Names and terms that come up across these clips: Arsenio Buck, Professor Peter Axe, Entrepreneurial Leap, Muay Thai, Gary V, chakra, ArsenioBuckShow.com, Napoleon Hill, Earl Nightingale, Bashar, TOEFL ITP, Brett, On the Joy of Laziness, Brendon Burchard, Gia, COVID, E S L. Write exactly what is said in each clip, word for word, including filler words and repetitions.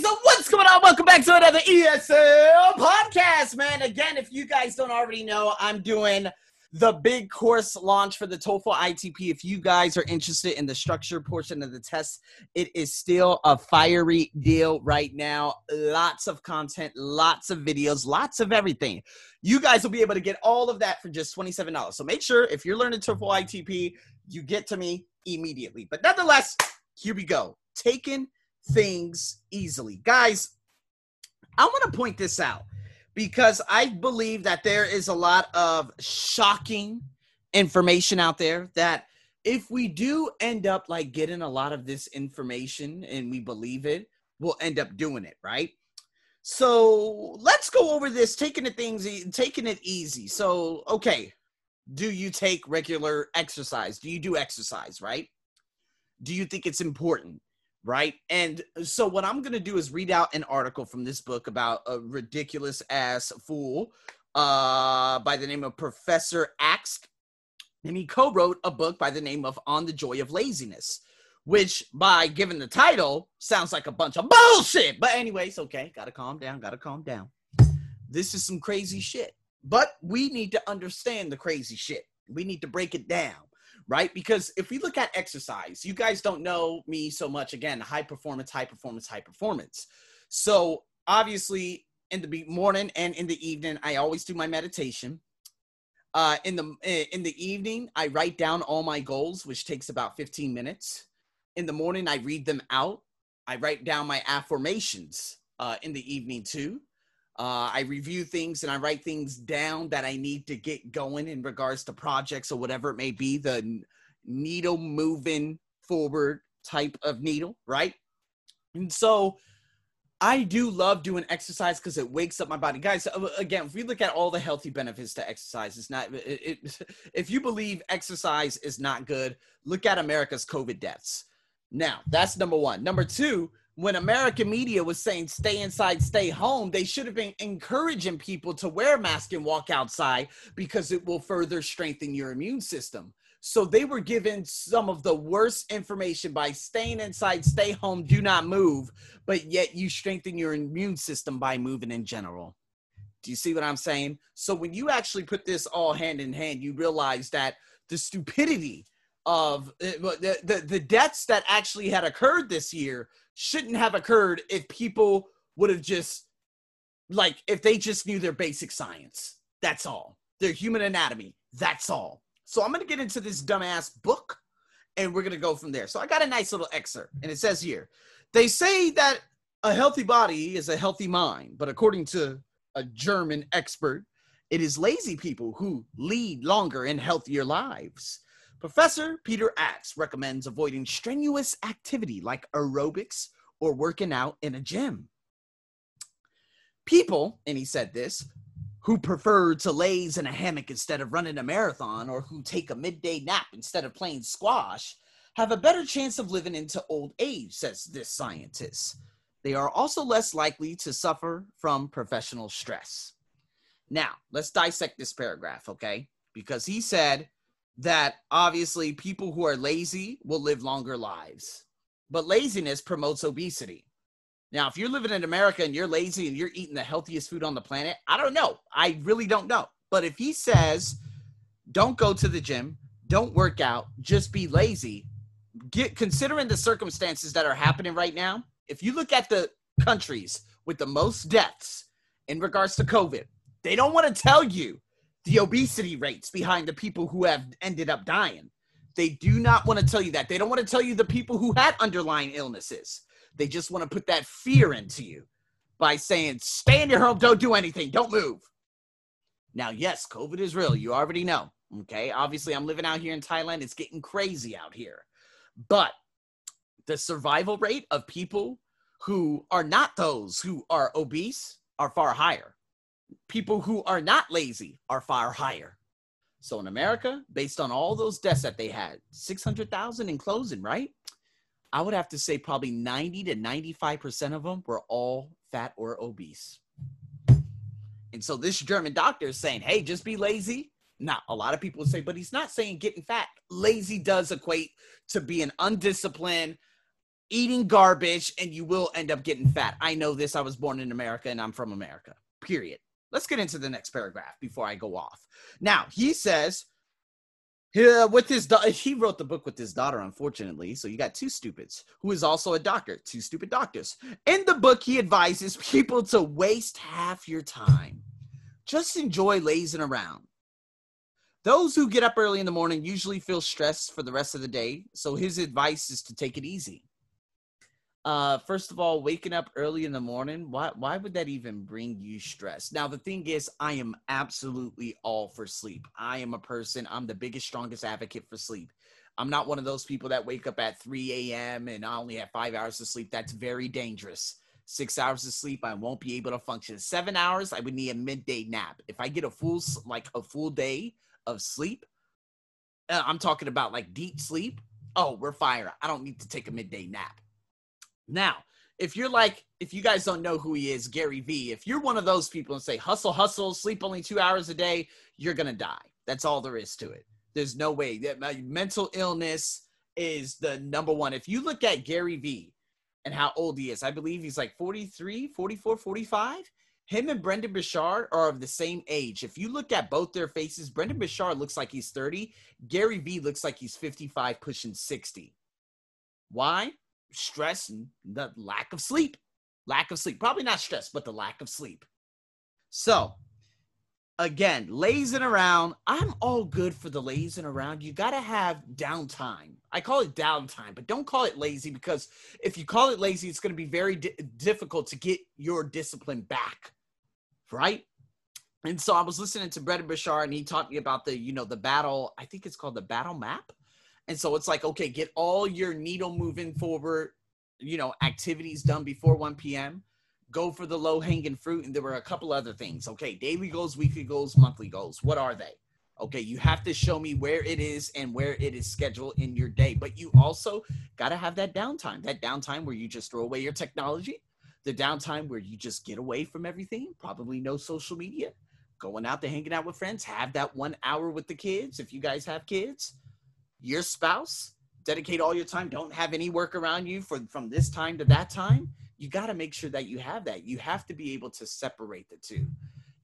So what's going on? Welcome back to another E S L podcast, man. Again, if you guys don't already know, I'm doing the big course launch for the TOEFL I T P. If you guys are interested in the structure portion of the test, it is still a fiery deal right now. Lots of content, lots of videos, lots of everything. You guys will be able to get all of that for just twenty-seven dollars. So make sure if you're learning TOEFL I T P, you get to me immediately. But nonetheless, here we go. Taking things easily. Guys, I want to point this out because I believe that there is a lot of shocking information out there that if we do end up like getting a lot of this information and we believe it, we'll end up doing it, right? So let's go over this, taking the things, taking it easy. So, okay, do you take regular exercise? Do you do exercise, right? Do you think it's important? Right. And so what I'm going to do is read out an article from this book about a ridiculous ass fool uh, by the name of Professor Axe. And he co-wrote a book by the name of On the Joy of Laziness, which by given the title sounds like a bunch of bullshit. But anyways, OK, got to calm down. Got to calm down. This is some crazy shit, but we need to understand the crazy shit. We need to break it down. Right? Because if we look at exercise, you guys don't know me so much. Again, high performance, high performance, high performance. So obviously in the morning and in the evening, I always do my meditation. Uh, in the in the evening, I write down all my goals, which takes about fifteen minutes. In the morning, I read them out. I write down my affirmations uh, in the evening too. Uh, I review things and I write things down that I need to get going in regards to projects or whatever it may be, the needle moving forward type of needle, right? And so I do love doing exercise because it wakes up my body. Guys, again, if we look at all the healthy benefits to exercise, it's not, it, it, if you believe exercise is not good, look at America's COVID deaths. Now, that's number one. Number two, when American media was saying stay inside, stay home, they should have been encouraging people to wear masks and walk outside because it will further strengthen your immune system. So they were given some of the worst information by staying inside, stay home, do not move, but yet you strengthen your immune system by moving in general. Do you see what I'm saying? So when you actually put this all hand in hand, you realize that the stupidity of the, the, the deaths that actually had occurred this year shouldn't have occurred if people would have just, like, if they just knew their basic science. That's all. Their human anatomy. That's all. So I'm going to get into this dumbass book, and we're going to go from there. So I got a nice little excerpt, and it says here, they say that a healthy body is a healthy mind, but according to a German expert, it is lazy people who lead longer and healthier lives. Professor Peter Axe recommends avoiding strenuous activity like aerobics or working out in a gym. People, and he said this, who prefer to laze in a hammock instead of running a marathon or who take a midday nap instead of playing squash have a better chance of living into old age, says this scientist. They are also less likely to suffer from professional stress. Now, let's dissect this paragraph, okay? Because he said that obviously people who are lazy will live longer lives, but laziness promotes obesity. Now, if you're living in America and you're lazy and you're eating the healthiest food on the planet, I don't know. I really don't know. But if he says, don't go to the gym, don't work out, just be lazy, get, considering the circumstances that are happening right now, if you look at the countries with the most deaths in regards to COVID, they don't want to tell you the obesity rates behind the people who have ended up dying. They do not want to tell you that. They don't want to tell you the people who had underlying illnesses. They just want to put that fear into you by saying, stay in your home, don't do anything, don't move. Now, yes, COVID is real. You already know, okay? Obviously, I'm living out here in Thailand. It's getting crazy out here. But the survival rate of people who are not those who are obese are far higher. People who are not lazy are far higher. So in America, based on all those deaths that they had, six hundred thousand in closing, right? I would have to say probably ninety to ninety-five percent of them were all fat or obese. And so this German doctor is saying, hey, just be lazy. Now, a lot of people say, but he's not saying getting fat. Lazy does equate to being undisciplined, eating garbage, and you will end up getting fat. I know this. I was born in America, and I'm from America, period. Let's get into the next paragraph before I go off. Now, he says, uh, with his da- he wrote the book with his daughter, unfortunately, so you got two stupids, who is also a doctor, two stupid doctors. In the book, he advises people to waste half your time. Just enjoy lazing around. Those who get up early in the morning usually feel stressed for the rest of the day, so his advice is to take it easy. Uh, first of all, waking up early in the morning, why why would that even bring you stress? Now, the thing is, I am absolutely all for sleep. I am a person, I'm the biggest, strongest advocate for sleep. I'm not one of those people that wake up at three a.m. and I only have five hours of sleep. That's very dangerous. Six hours of sleep, I won't be able to function. Seven hours, I would need a midday nap. If I get a full, like a full day of sleep, uh, I'm talking about like deep sleep. Oh, we're fire. I don't need to take a midday nap. Now, if you're like, if you guys don't know who he is, Gary V, if you're one of those people and say, hustle, hustle, sleep only two hours a day, you're going to die. That's all there is to it. There's no way that my mental illness is the number one. If you look at Gary V and how old he is, I believe he's like forty-three, forty-four, forty-five. Him and Brendon Burchard are of the same age. If you look at both their faces, Brendon Burchard looks like he's thirty. Gary V looks like he's fifty-five pushing sixty. Why? Stress and the lack of sleep. Lack of sleep. Probably not stress, but the lack of sleep. So, again, lazing around. I'm all good for the lazing around. You got to have downtime. I call it downtime, but don't call it lazy, because if you call it lazy, it's going to be very di- difficult to get your discipline back, right? And so I was listening to Brett and Bashar, and he taught me about the, you know, the battle. I think it's called the battle map. And so it's like, okay, get all your needle moving forward, you know, activities done before one p.m. Go for the low hanging fruit. And there were a couple other things. Okay, daily goals, weekly goals, monthly goals. What are they? Okay, you have to show me where it is and where it is scheduled in your day. But you also got to have that downtime, that downtime where you just throw away your technology, the downtime where you just get away from everything, probably no social media, going out to hanging out with friends, have that one hour with the kids. If you guys have kids, your spouse, dedicate all your time. Don't have any work around you for from this time to that time. You got to make sure that you have that. You have to be able to separate the two,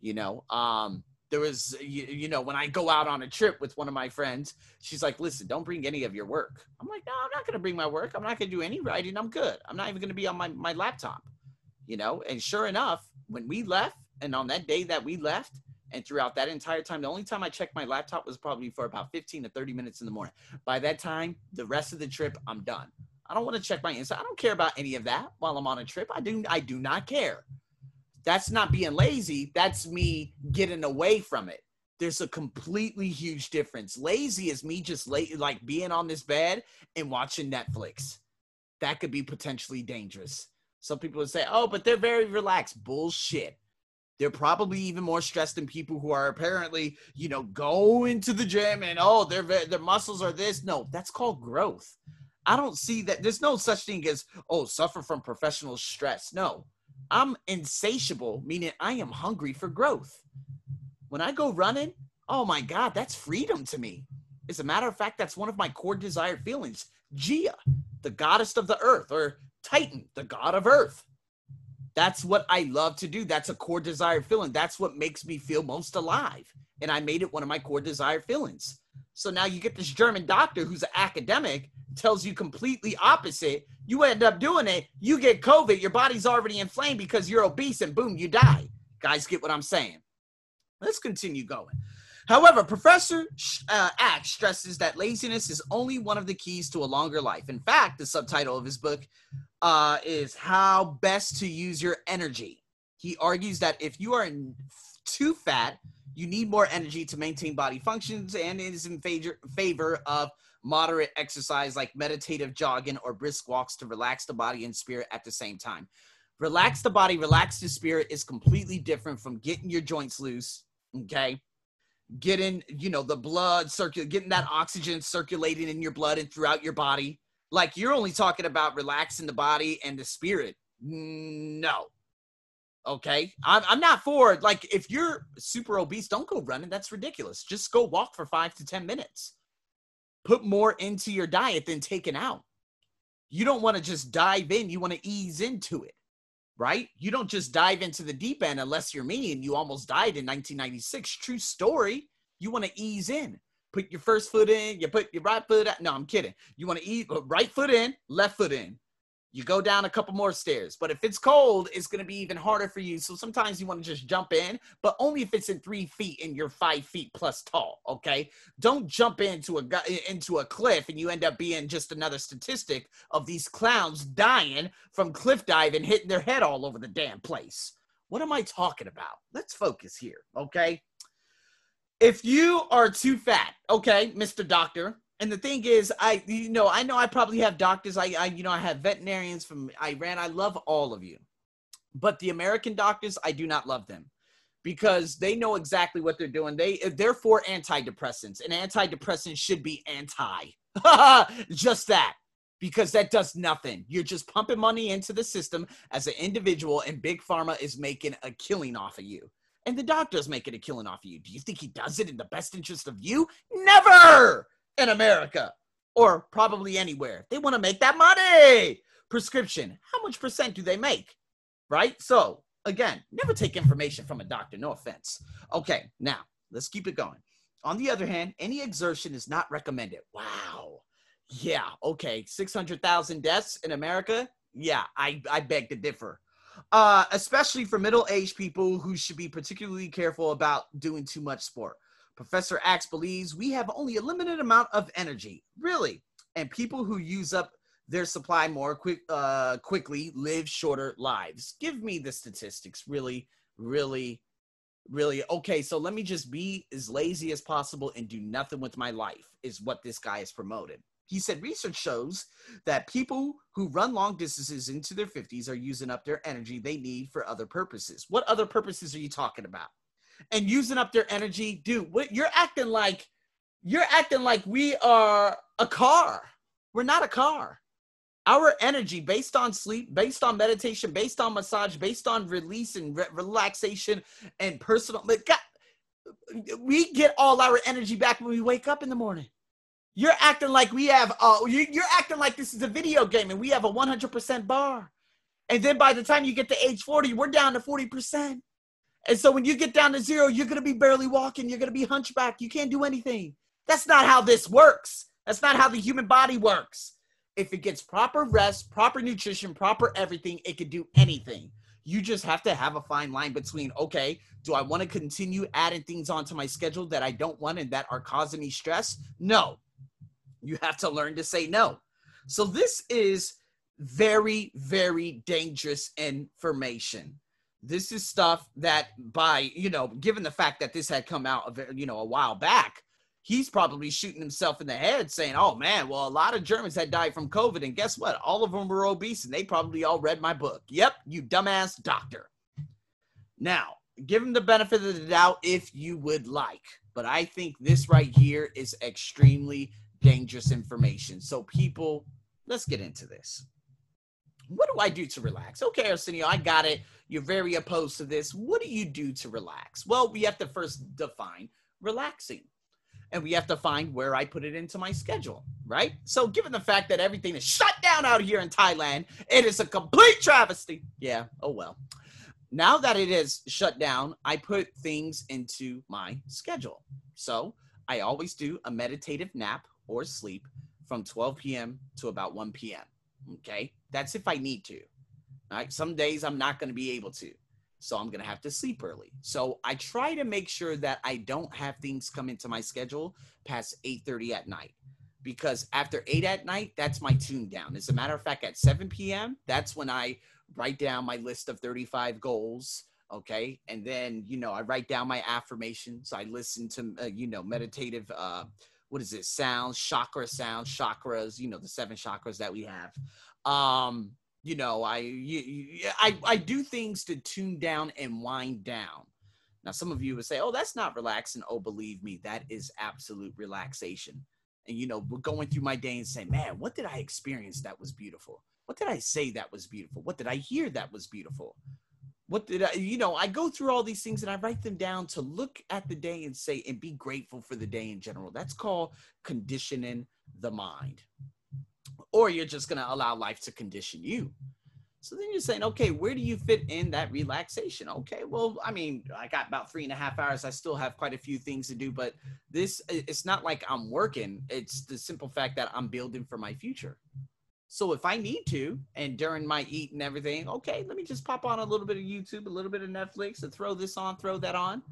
you know. Um, there was, you, you know, when I go out on a trip with one of my friends, she's like, listen, don't bring any of your work. I'm like, no, I'm not going to bring my work. I'm not going to do any writing. I'm good. I'm not even going to be on my, my laptop, you know. And sure enough, when we left, and on that day that we left, and throughout that entire time, the only time I checked my laptop was probably for about fifteen to thirty minutes in the morning. By that time, the rest of the trip, I'm done. I don't want to check my Insta. I don't care about any of that while I'm on a trip. I do, I do not care. That's not being lazy. That's me getting away from it. There's a completely huge difference. Lazy is me just la- like being on this bed and watching Netflix. That could be potentially dangerous. Some people would say, oh, but they're very relaxed. Bullshit. They're probably even more stressed than people who are apparently, you know, go into the gym and, oh, their their muscles are this. No, that's called growth. I don't see that. There's no such thing as, oh, suffer from professional stress. No, I'm insatiable, meaning I am hungry for growth. When I go running, oh, my God, that's freedom to me. As a matter of fact, that's one of my core desired feelings. Gia, the goddess of the earth, or Titan, the god of earth. That's what I love to do. That's a core desired feeling. That's what makes me feel most alive. And I made it one of my core desired feelings. So now you get this German doctor who's an academic, tells you completely opposite. You end up doing it. You get COVID. Your body's already inflamed because you're obese, and boom, you die. Guys, get what I'm saying? Let's continue going. However, Professor uh, Axe stresses that laziness is only one of the keys to a longer life. In fact, the subtitle of his book uh, is How Best to Use Your Energy. He argues that if you are in f- too fat, you need more energy to maintain body functions, and is in favor, favor of moderate exercise like meditative jogging or brisk walks to relax the body and spirit at the same time. Relax the body, relax the spirit is completely different from getting your joints loose, okay? Getting, you know, the blood circul- getting that oxygen circulating in your blood and throughout your body. Like, you're only talking about relaxing the body and the spirit. No. Okay. I'm, I'm not for, like, if you're super obese, don't go running. That's ridiculous. Just go walk for five to ten minutes. Put more into your diet than taking out. you don't want to just dive in. You want to ease into it, right? You don't just dive into the deep end unless you're me and you almost died in nineteen ninety-six. True story. You want to ease in. Put your first foot in. You put your right foot out. No, I'm kidding. You want to ease, right foot in, left foot in. You go down a couple more stairs. But if it's cold, it's going to be even harder for you. So sometimes you want to just jump in, but only if it's in three feet and you're five feet plus tall, okay? Don't jump into a, into a cliff and you end up being just another statistic of these clowns dying from cliff diving, hitting their head all over the damn place. What am I talking about? Let's focus here, okay? If you are too fat, okay, Mister Doctor. And the thing is, I, you know, I know I probably have doctors. I, I, you know, I have veterinarians from Iran. I love all of you, but the American doctors, I do not love them because they know exactly what they're doing. They, they're for antidepressants, and antidepressants should be anti, just that, because that does nothing. You're just pumping money into the system as an individual, and Big Pharma is making a killing off of you. And the doctor's making a killing off of you. Do you think he does it in the best interest of you? Never. In America, or probably anywhere. They want to make that money. Prescription. How much percent do they make? Right? So, again, never take information from a doctor. No offense. Okay, now, let's keep it going. On the other hand, any exertion is not recommended. Wow. Yeah, okay. six hundred thousand deaths in America? Yeah, I, I beg to differ. Uh, especially for middle-aged people who should be particularly careful about doing too much sport. Professor Axe believes we have only a limited amount of energy, really, and people who use up their supply more quick, uh, quickly live shorter lives. Give me the statistics, really, really, really. Okay, so let me just be as lazy as possible and do nothing with my life is what this guy has promoted. He said research shows that people who run long distances into their fifties are using up their energy they need for other purposes. What other purposes are you talking about? And using up their energy, dude. What you're acting like, you're acting like we are a car. We're not a car. Our energy, based on sleep, based on meditation, based on massage, based on release and re relaxation and personal. Like, God, we get all our energy back when we wake up in the morning. You're acting like we have. Uh, you, you're acting like this is a video game and we have a one hundred percent bar. And then by the time you get to age forty, we're down to forty percent. And so when you get down to zero, you're going to be barely walking. You're going to be hunchback. You can't do anything. That's not how this works. That's not how the human body works. If it gets proper rest, proper nutrition, proper everything, it can do anything. You just have to have a fine line between, okay, do I want to continue adding things onto my schedule that I don't want and that are causing me stress? No. You have to learn to say no. So this is very, very dangerous information. This is stuff that by, you know, given the fact that this had come out, you know, a while back, he's probably shooting himself in the head saying, oh, man, well, a lot of Germans had died from COVID. And guess what? All of them were obese and they probably all read my book. Yep, you dumbass doctor. Now, give him the benefit of the doubt if you would like. But I think this right here is extremely dangerous information. So people, let's get into this. What do I do to relax? Okay, Arsenio, I got it. You're very opposed to this. What do you do to relax? Well, we have to first define relaxing. And we have to find where I put it into my schedule, right? So given the fact that everything is shut down out here in Thailand, it is a complete travesty. Yeah, oh well. Now that it is shut down, I put things into my schedule. So I always do a meditative nap or sleep from twelve p m to about one p m Okay, that's if I need to. All right, some days I'm not going to be able to, so I'm going to have to sleep early. So I try to make sure that I don't have things come into my schedule past eight thirty at night, because after eight at night, that's my tune down. As a matter of fact, at seven p m, that's when I write down my list of thirty-five goals. Okay, and then, you know, I write down my affirmations. I listen to, uh, you know, meditative uh what is it? Sounds, chakra sounds, chakras, you know, the seven chakras that we have. Um, you know, I, you, you, I, I do things to tune down and wind down. Now, some of you would say, oh, that's not relaxing. Oh, believe me, that is absolute relaxation. And, you know, we're going through my day and saying, man, what did I experience that was beautiful? What did I say that was beautiful? What did I hear that was beautiful? What did I, you know, I go through all these things and I write them down to look at the day and say, and be grateful for the day in general. That's called conditioning the mind. or you're just going to allow life to condition you. So then you're saying, okay, where do you fit in that relaxation? Okay, well, I mean, I got about three and a half hours. I still have quite a few things to do, but this, it's not like I'm working. It's the simple fact that I'm building for my future. So if I need to, and during my eat and everything, okay, let me just pop on a little bit of YouTube, a little bit of Netflix, and throw this on, throw that on,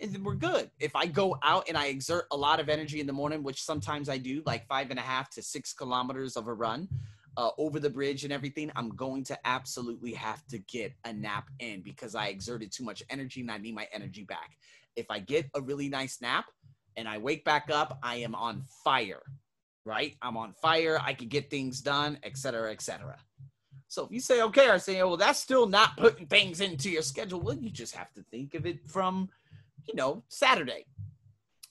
and then we're good. If I go out and I exert a lot of energy in the morning, which sometimes I do, like five and a half to six kilometers of a run, Uh, over the bridge and everything, I'm going to absolutely have to get a nap in because I exerted too much energy and I need my energy back. If I get a really nice nap and I wake back up, I am on fire, right? I'm on fire. I can get things done, et cetera, et cetera. So if you say, okay, Arsenio, well, that's still not putting things into your schedule. Well, you just have to think of it from, you know, Saturday.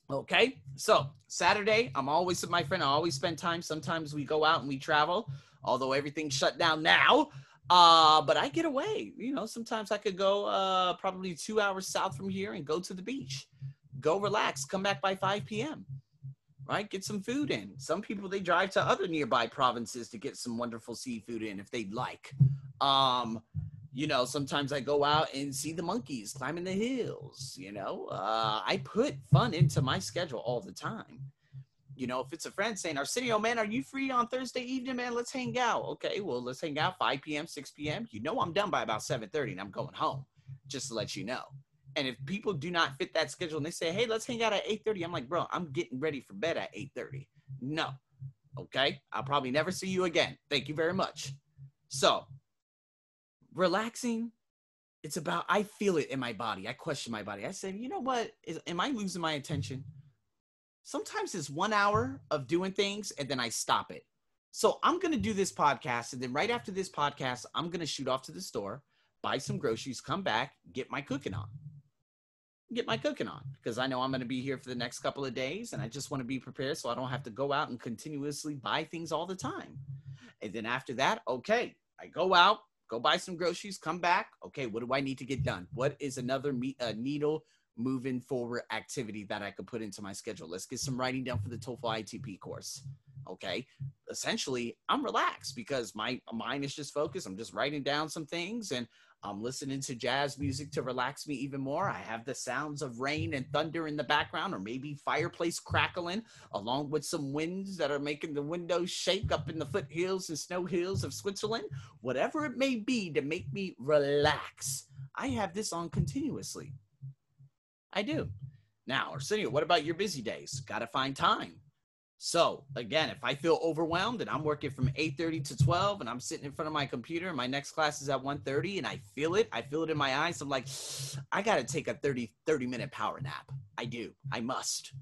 Okay. So Saturday, I'm always with my friend. I always spend time. Sometimes we go out and we travel. Although everything's shut down now, uh, but I get away. You know, sometimes I could go uh, probably two hours south from here and go to the beach, go relax, come back by five p m, right? Get some food in. Some people, they drive to other nearby provinces to get some wonderful seafood in if they'd like. Um, you know, sometimes I go out and see the monkeys climbing the hills, you know. Uh, I put fun into my schedule all the time. You know, if it's a friend saying, Arsenio, man, are you free on Thursday evening, man? Let's hang out. Okay, well, let's hang out five p m, six p m You know I'm done by about seven thirty and I'm going home, just to let you know. And if people do not fit that schedule and they say, hey, let's hang out at eight thirty, I'm like, bro, I'm getting ready for bed at eight thirty. No. Okay, I'll probably never see you again. Thank you very much. So relaxing, it's about, I feel it in my body. I question my body. I say, you know what? Is, am I losing my attention? Sometimes it's one hour of doing things and then I stop it. So I'm going to do this podcast. And then right after this podcast, I'm going to shoot off to the store, buy some groceries, come back, get my cooking on, get my cooking on because I know I'm going to be here for the next couple of days. And I just want to be prepared so I don't have to go out and continuously buy things all the time. And then after that, okay, I go out, go buy some groceries, come back. Okay, what do I need to get done? What is another me- uh, needle moving forward activity that I could put into my schedule? Let's get some writing done for the TOEFL I T P course. Okay. Essentially, I'm relaxed because my mind is just focused. I'm just writing down some things and I'm listening to jazz music to relax me even more. I have the sounds of rain and thunder in the background, or maybe fireplace crackling along with some winds that are making the windows shake up in the foothills and snow hills of Switzerland, whatever it may be to make me relax. I have this on continuously. I do. Now, Arsenio, what about your busy days? Got to find time. So again, if I feel overwhelmed and I'm working from eight thirty to twelve and I'm sitting in front of my computer and my next class is at one thirty and I feel it, I feel it in my eyes. I'm like, I got to take a thirty minute power nap. I do. I must.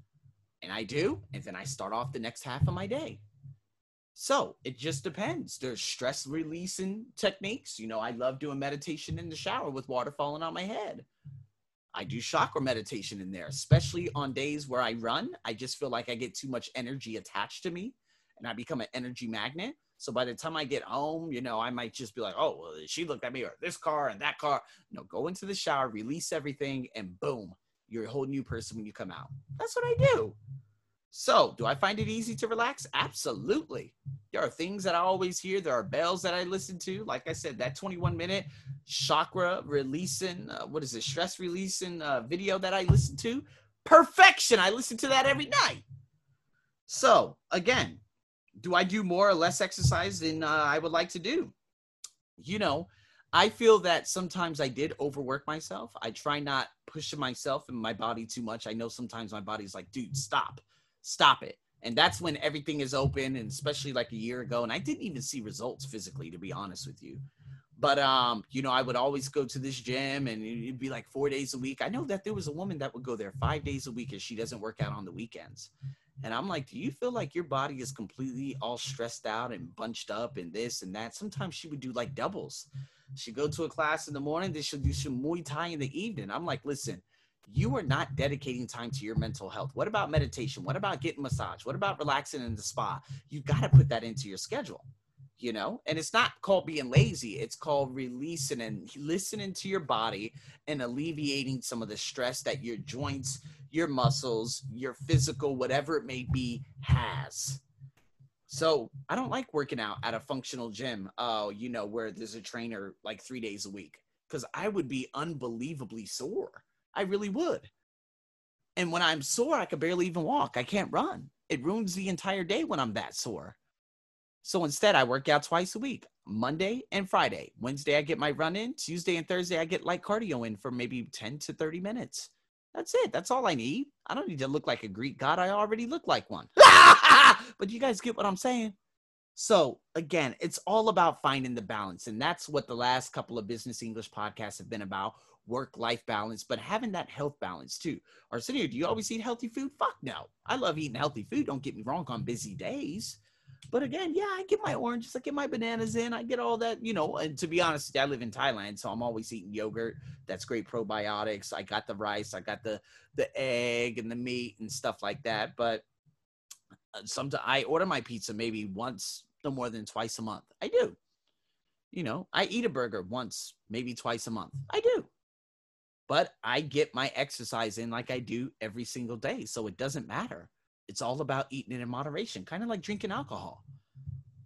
And I do. And then I start off the next half of my day. So it just depends. There's stress releasing techniques. You know, I love doing meditation in the shower with water falling on my head. I do chakra meditation in there, especially on days where I run. I just feel like I get too much energy attached to me and I become an energy magnet. So by the time I get home, you know, I might just be like, oh, well, she looked at me, or this car and that car. No, go into the shower, release everything, and boom, you're a whole new person when you come out. That's what I do. So do I find it easy to relax? Absolutely. There are things that I always hear. There are bells that I listen to. Like I said, that twenty-one minute chakra releasing, uh, what is it, stress releasing uh, video that I listen to. Perfection. I listen to that every night. So again, do I do more or less exercise than uh, I would like to do? You know, I feel that sometimes I did overwork myself. I try not pushing myself and my body too much. I know sometimes my body's like, dude, stop, stop it. And that's when everything is open, and especially like a year ago. And I didn't even see results physically, to be honest with you. But, um, you know, I would always go to this gym and it'd be like four days a week. I know that there was a woman that would go there five days a week and she doesn't work out on the weekends. And I'm like, do you feel like your body is completely all stressed out and bunched up and this and that? Sometimes she would do like doubles. She'd go to a class in the morning, then she'll do some Muay Thai in the evening. I'm like, listen, you are not dedicating time to your mental health. What about meditation? What about getting massage? What about relaxing in the spa? You got to put that into your schedule, you know? And it's not called being lazy. It's called releasing and listening to your body and alleviating some of the stress that your joints, your muscles, your physical, whatever it may be, has. So I don't like working out at a functional gym, uh, you know, where there's a trainer like three days a week, because I would be unbelievably sore. I really would. And when I'm sore, I could barely even walk. I can't run. It ruins the entire day when I'm that sore. So instead, I work out twice a week, Monday and Friday. Wednesday, I get my run in. Tuesday and Thursday, I get light cardio in for maybe ten to thirty minutes. That's it. That's all I need. I don't need to look like a Greek god. I already look like one. But you guys get what I'm saying? So again, it's all about finding the balance. And that's what the last couple of Business English podcasts have been about, work-life balance, but having that health balance too. Arsenio, do you always eat healthy food? Fuck no. I love eating healthy food. Don't get me wrong on busy days. But again, yeah, I get my oranges, I get my bananas in, I get all that, you know, and to be honest, I live in Thailand, so I'm always eating yogurt. That's great probiotics. I got the rice, I got the, the egg and the meat and stuff like that. But sometimes I order my pizza maybe once, no more than twice a month. I do. You know, I eat a burger once, maybe twice a month. I do. But I get my exercise in like I do every single day, so it doesn't matter. It's all about eating it in moderation, kind of like drinking alcohol.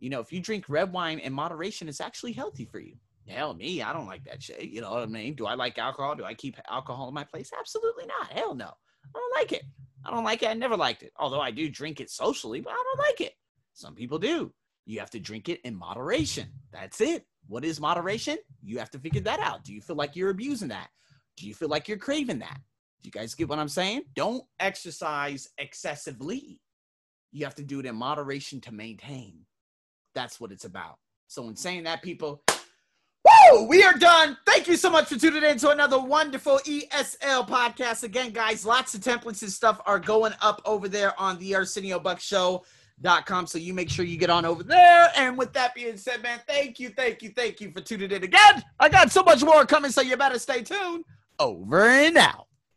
You know, if you drink red wine in moderation, it's actually healthy for you. Hell, me, I don't like that shit. You know what I mean? Do I like alcohol? Do I keep alcohol in my place? Absolutely not. Hell no. I don't like it. I don't like it. I never liked it. Although I do drink it socially, but I don't like it. Some people do. You have to drink it in moderation. That's it. What is moderation? You have to figure that out. Do you feel like you're abusing that? Do you feel like you're craving that? You guys get what I'm saying? Don't exercise excessively. You have to do it in moderation to maintain. That's what it's about. So in saying that, people, woo, we are done. Thank you so much for tuning in to another wonderful E S L podcast. Again, guys, lots of templates and stuff are going up over there on the Arsenio Buck Show dot com. So you make sure you get on over there. And with that being said, man, thank you, thank you, thank you for tuning in again. I got so much more coming, so you better stay tuned. Over and out.